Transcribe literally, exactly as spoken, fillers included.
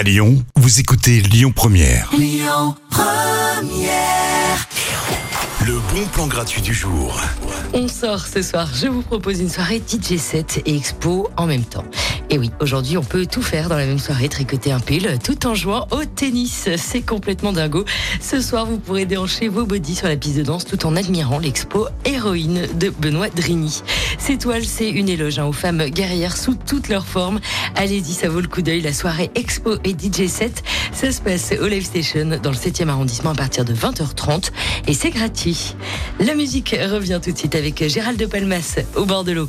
À Lyon, vous écoutez Lyon Première. Lyon Première. Le bon plan gratuit du jour. On sort ce soir, je vous propose une soirée D J set et expo en même temps. Et oui, aujourd'hui on peut tout faire dans la même soirée, tricoter un pull tout en jouant au tennis, c'est complètement dingo. Ce soir vous pourrez déhancher vos bodys sur la piste de danse tout en admirant l'expo Héroïne de Benoît Drigny. Ces toiles, c'est une éloge hein, aux femmes guerrières sous toutes leurs formes. Allez-y, ça vaut le coup d'œil, la soirée expo et D J set, ça se passe au Live Station dans le septième arrondissement à partir de vingt heures trente et c'est gratuit. La musique revient tout de suite avec Gérald De Palmas, Au bord de l'eau.